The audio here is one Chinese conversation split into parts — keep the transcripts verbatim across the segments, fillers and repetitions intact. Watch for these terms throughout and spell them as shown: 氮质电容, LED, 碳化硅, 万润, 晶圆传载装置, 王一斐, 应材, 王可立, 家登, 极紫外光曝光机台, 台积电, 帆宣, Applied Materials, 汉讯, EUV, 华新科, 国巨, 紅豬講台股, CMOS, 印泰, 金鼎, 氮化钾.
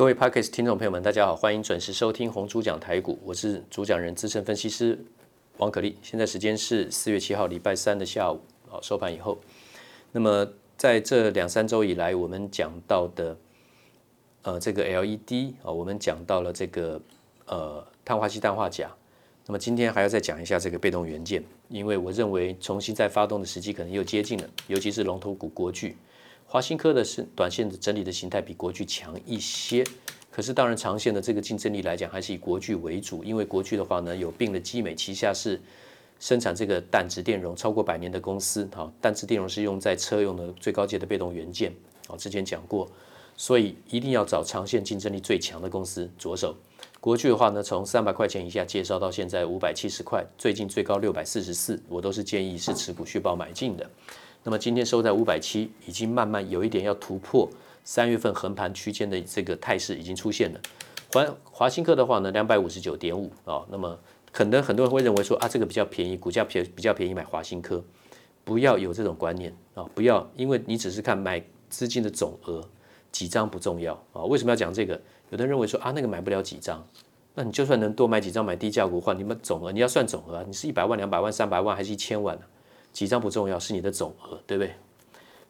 各位 Podcast 听众朋友们，大家好，欢迎准时收听红猪讲台股，我是主讲人资深分析师王可立。现在时间是四月七号礼拜三的下午，好，收盘以后。那么在这两三周以来，我们讲到的呃这个 L E D 啊、哦，我们讲到了这个呃碳化硅、氮化钾。那么今天还要再讲一下这个被动元件，因为我认为重新再发动的时机可能又接近了，尤其是龙头股国巨。华新科的是短线的整理的形态比国巨强一些，可是当然长线的这个竞争力来讲，还是以国巨为主，因为国巨的话呢，有并了基美旗下是生产这个氮质电容超过百年的公司，好，氮质电容是用在车用的最高阶的被动元件，好，之前讲过，所以一定要找长线竞争力最强的公司着手。国巨的话呢，从三百块钱以下介绍到现在五百七十块，最近最高六百四十四，我都是建议是持股续报买进的。那么今天收在五百七十，已经慢慢有一点要突破三月份横盘区间的这个态势已经出现了。华华新科的话呢 ，两百五十九点五 啊，那么可能很多人会认为说啊，这个比较便宜，股价比较便宜买华新科，不要有这种观念啊，不要，因为你只是看买资金的总额几张不重要啊。为什么要讲这个？有的人认为说啊，那个买不了几张，那你就算能多买几张买低价股的话，你们总额你要算总额、啊，你是一百万、两百万、三百万还是一千万、啊？几张不重要，是你的总额，对不对？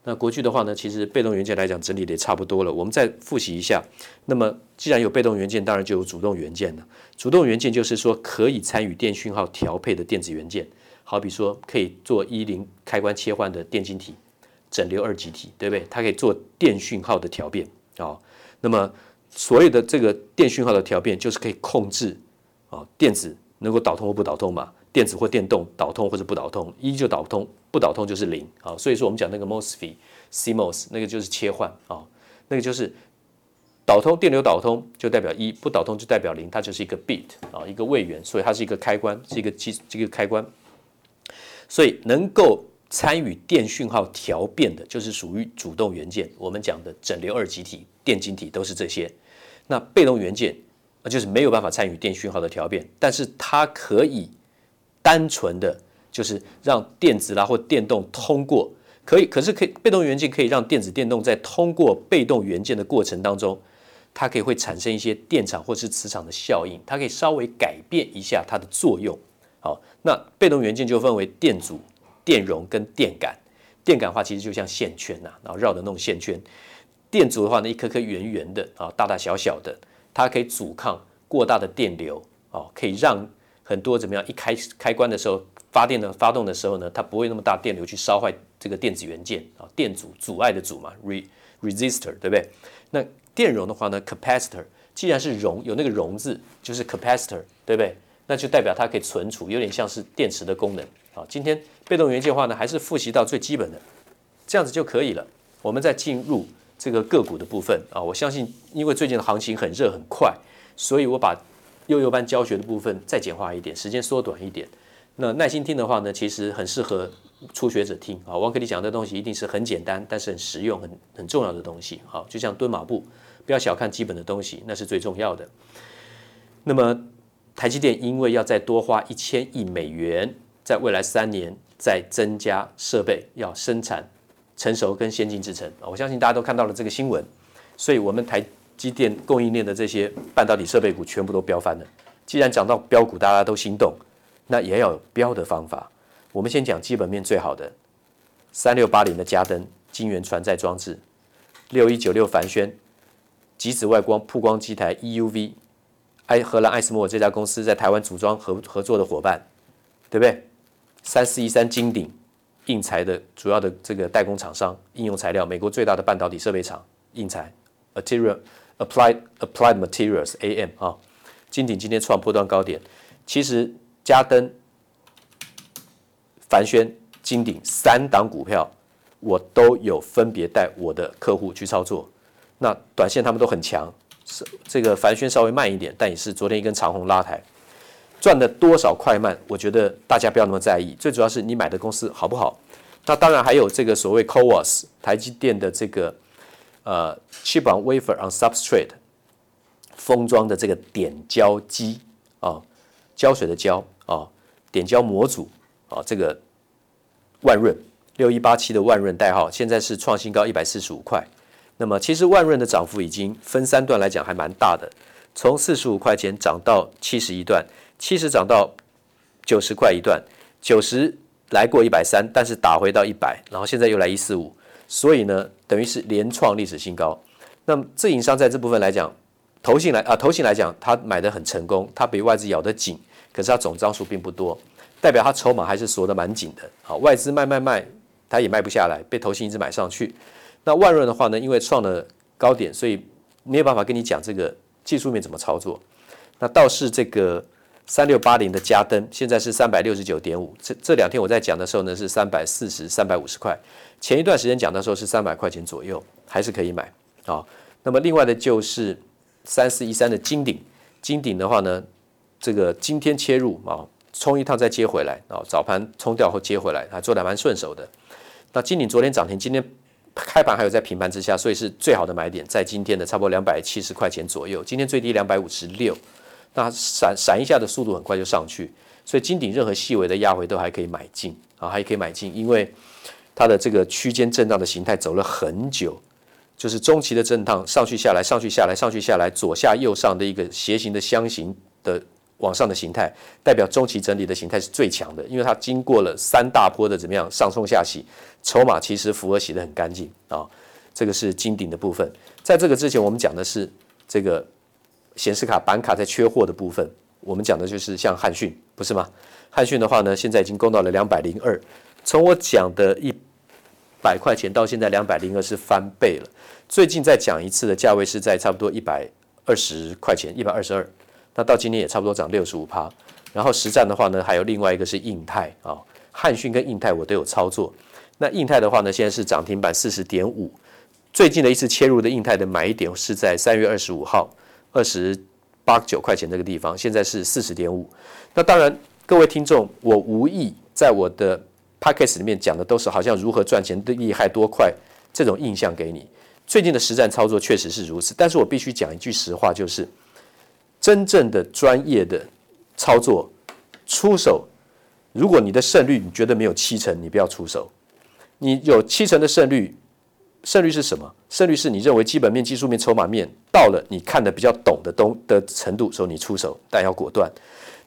那国巨的话呢，其实被动元件来讲整理的也差不多了，我们再复习一下。那么既然有被动元件，当然就有主动元件了。主动元件就是说可以参与电讯号调配的电子元件，好比说可以做一零开关切换的电晶体、整流二极体，对不对？它可以做电讯号的调变啊、哦。那么所有的这个电讯号的调变，就是可以控制啊、哦、电子能够导通或不导通嘛。电子或电动导通或者不导通，一就导通，不导通就是零啊。所以说我们讲那个 MOSFET、C M O S 那个就是切换啊，那个就是导通电流导通就代表一，不导通就代表零，它就是一个 bit 啊，一个位元，所以它是一个开关，是一个机这个开关。所以能够参与电讯号调变的，就是属于主动元件。我们讲的整流二极体、电晶体都是这些。那被动元件就是没有办法参与电讯号的调变，但是它可以。单纯的就是让电子啦或电动通过，可以，可是可以被动元件可以让电子电动在通过被动元件的过程当中，它可以会产生一些电场或是磁场的效应，它可以稍微改变一下它的作用。好，那被动元件就分为电阻、电容跟电感。电感的话其实就像线圈呐、啊，然后绕的那种线圈。电阻的话呢，一颗颗圆圆的啊，大大小小的，它可以阻抗过大的电流啊，可以让。很多怎么样？一开开关的时候，发电的发动的时候呢，它不会那么大电流去烧坏这个电子元件啊。电阻阻碍的阻嘛 ，re resistor 对不对？那电容的话呢 ，capacitor 既然是容，有那个容字，就是 capacitor 对不对？那就代表它可以存储，有点像是电池的功能啊。今天被动元件的话呢，还是复习到最基本的，这样子就可以了。我们再进入这个个股的部分啊，我相信因为最近的行情很热很快，所以我把。幼幼班教学的部分再简化一点，时间缩短一点。那耐心听的话呢，其实很适合初学者听啊。王克立讲的东西一定是很简单，但是很实用、很很重要的东西。好，就像蹲马步，不要小看基本的东西，那是最重要的。那么，台积电因为要再多花一千亿美元，在未来三年再增加设备，要生产成熟跟先进制程啊。我相信大家都看到了这个新闻，所以我们台。机电供应链的这些半导体设备股全部都飙翻了。既然讲到飙股，大家都心动，那也要有飙的方法。我们先讲基本面最好的，三六八零的家登、晶圆传载装置，六一九六帆宣、极紫外光曝光机台 E U V， 爱荷兰艾斯摩尔这家公司在台湾组装合合作的伙伴，对不对？三四一三金鼎，应材的主要的这个代工厂商，应用材料美国最大的半导体设备厂，应材 Aterial。Applied, Applied Materials A M 啊，金鼎今天创波段高点。其实家登、帆宣、金鼎三档股票，我都有分别带我的客户去操作。那短线他们都很强，这个帆宣稍微慢一点，但也是昨天一根长红拉抬，赚了多少快慢，我觉得大家不要那么在意。最主要是你买的公司好不好？那当然还有这个所谓 C M O S 台积电的这个。呃 ，chip on wafer on substrate 封装的这个点胶机啊，胶水的胶啊，点胶模组啊，这个万润六一八七的万润代号，现在是创新高一百四十五块。那么其实万润的涨幅已经分三段来讲还蛮大的，从四十五块钱涨到七十一段， 七十涨到九十块一段， 九十来过一百三十，但是打回到一百，然后现在又来一百四十五，所以呢等于是连创历史新高。那么自营商在这部分来讲，投信来啊，投信来讲他买得很成功，他比外资咬得紧，可是他总张数并不多，代表他筹码还是锁得蛮紧的。好，外资卖卖卖他也卖不下来，被投信一直买上去。那万润的话呢，因为创了高点，所以没有办法跟你讲这个技术面怎么操作。那倒是这个三六八零的加登，现在是 三百六十九点五， 这这两天我在讲的时候呢是三百四十、三百五十块，前一段时间讲的时候是三百块钱左右，还是可以买。好，那么另外的就是三四一三的金鼎，金鼎的话呢，这个今天切入啊，冲一趟再接回来啊，早盘冲掉后接回来，还做得蛮顺手的。那金鼎昨天涨停，今天开盘还有在平盘之下，所以是最好的买点，在今天的差不多两百七十块钱左右，今天最低两百五十六，那闪闪一下的速度很快就上去，所以金鼎任何细微的压回都还可以买进啊，还可以买进，因为它的这个区间震荡的形态走了很久，就是中期的震荡上去下来上去下来上去下来，左下右上的一个斜形的箱形的往上的形态，代表中期整理的形态是最强的，因为它经过了三大波的怎么样上冲下洗，筹码其实符合洗得很干净啊。这个是金鼎的部分。在这个之前我们讲的是这个显示卡板卡在缺货的部分，我们讲的就是像汉讯，不是吗？汉讯的话呢，现在已经攻到了两百零二，从我讲的一百块钱到现在两百零二是翻倍了。最近再讲一次的价位是在差不多一百二十块钱， 一百二十二， 那到今天也差不多涨 百分之六十五。 然后实战的话呢，还有另外一个是印泰啊，汉讯跟印泰我都有操作。那印泰的话呢，现在是涨停板 四十点五， 最近的一次切入的印泰的买点是在三月二十五号二十八九块钱这个地方，现在是 四十点五。 那当然各位听众，我无意在我的 Podcast 里面讲的都是好像如何赚钱厉害多快这种印象给你，最近的实战操作确实是如此，但是我必须讲一句实话，就是真正的专业的操作出手，如果你的胜率你觉得没有七成，你不要出手。你有七成的胜率，胜率是什么？胜率是你认为基本面、技术面、筹码面到了你看得比较懂的东的程度时候，你出手，但要果断。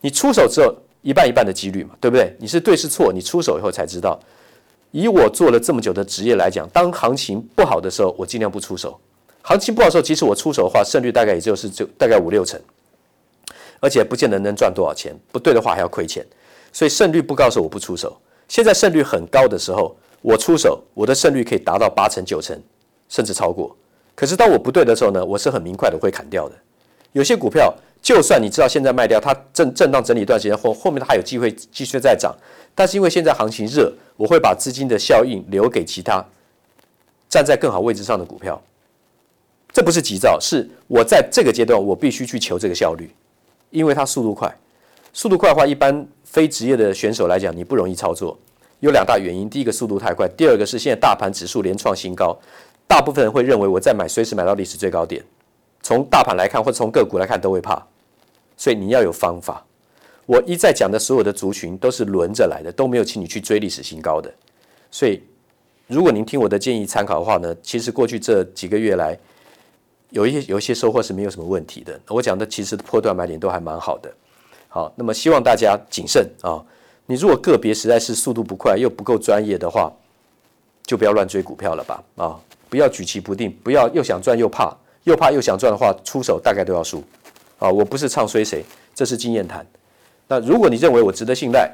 你出手之后，一半一半的几率嘛，对不对？你是对是错，你出手以后才知道。以我做了这么久的职业来讲，当行情不好的时候，我尽量不出手。行情不好的时候，即使我出手的话，胜率大概也就是就大概五六成，而且不见得能赚多少钱，不对的话还要亏钱。所以胜率不高的时候我不出手。现在胜率很高的时候，我出手，我的胜率可以达到八成、九成，甚至超过。可是当我不对的时候呢，我是很明快的会砍掉的。有些股票，就算你知道现在卖掉，它震震荡整理一段时间后，后面它还有机会继续再涨。但是因为现在行情热，我会把资金的效应留给其他站在更好位置上的股票。这不是急躁，是我在这个阶段我必须去求这个效率，因为它速度快。速度快的话，一般非职业的选手来讲，你不容易操作。有两大原因，第一个速度太快，第二个是现在大盘指数连创新高，大部分人会认为我在买随时买到历史最高点，从大盘来看或从个股来看都会怕，所以你要有方法。我一再讲的所有的族群都是轮着来的，都没有请你去追历史新高的。所以如果您听我的建议参考的话呢，其实过去这几个月来有一些有一些收获是没有什么问题的，我讲的其实波段买点都还蛮好的。好，那么希望大家谨慎啊。你如果个别实在是速度不快又不够专业的话，就不要乱追股票了吧，啊，不要举棋不定，不要又想赚又怕，又怕又想赚的话，出手大概都要输，啊，我不是唱衰谁，这是经验谈。那如果你认为我值得信赖，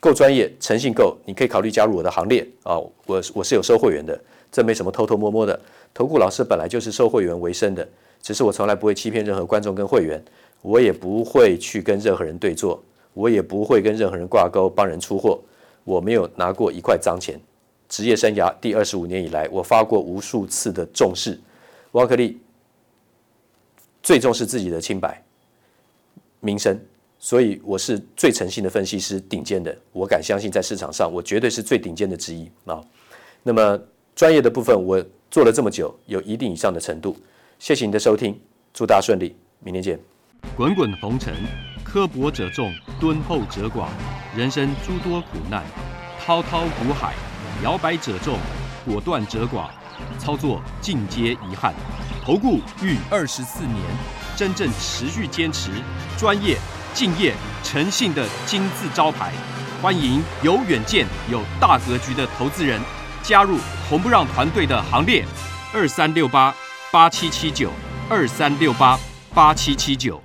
够专业，诚信够，你可以考虑加入我的行列啊，我我是有收会员的，这没什么偷偷摸摸的，投顾老师本来就是收会员为生的，只是我从来不会欺骗任何观众跟会员，我也不会去跟任何人对坐。我也不会跟任何人挂钩，帮人出货，我没有拿过一块脏钱。职业生涯第二十五年以来，我发过无数次的重视。王可立最重视自己的清白、名声，所以我是最诚信的分析师，顶尖的。我敢相信，在市场上，我绝对是最顶尖的之一啊。那么专业的部分，我做了这么久，有一定以上的程度。谢谢你的收听，祝大家顺利，明天见。滚滚红尘。刻薄者众，敦厚者寡，人生诸多苦难；滔滔苦海，摇摆者众，果断者寡，操作尽皆遗憾。投顾逾二十四年，真正持续坚持、专业、敬业、诚信的金字招牌。欢迎有远见、有大格局的投资人加入红不让团队的行列。二三六八八七七九，二三六八八七七九。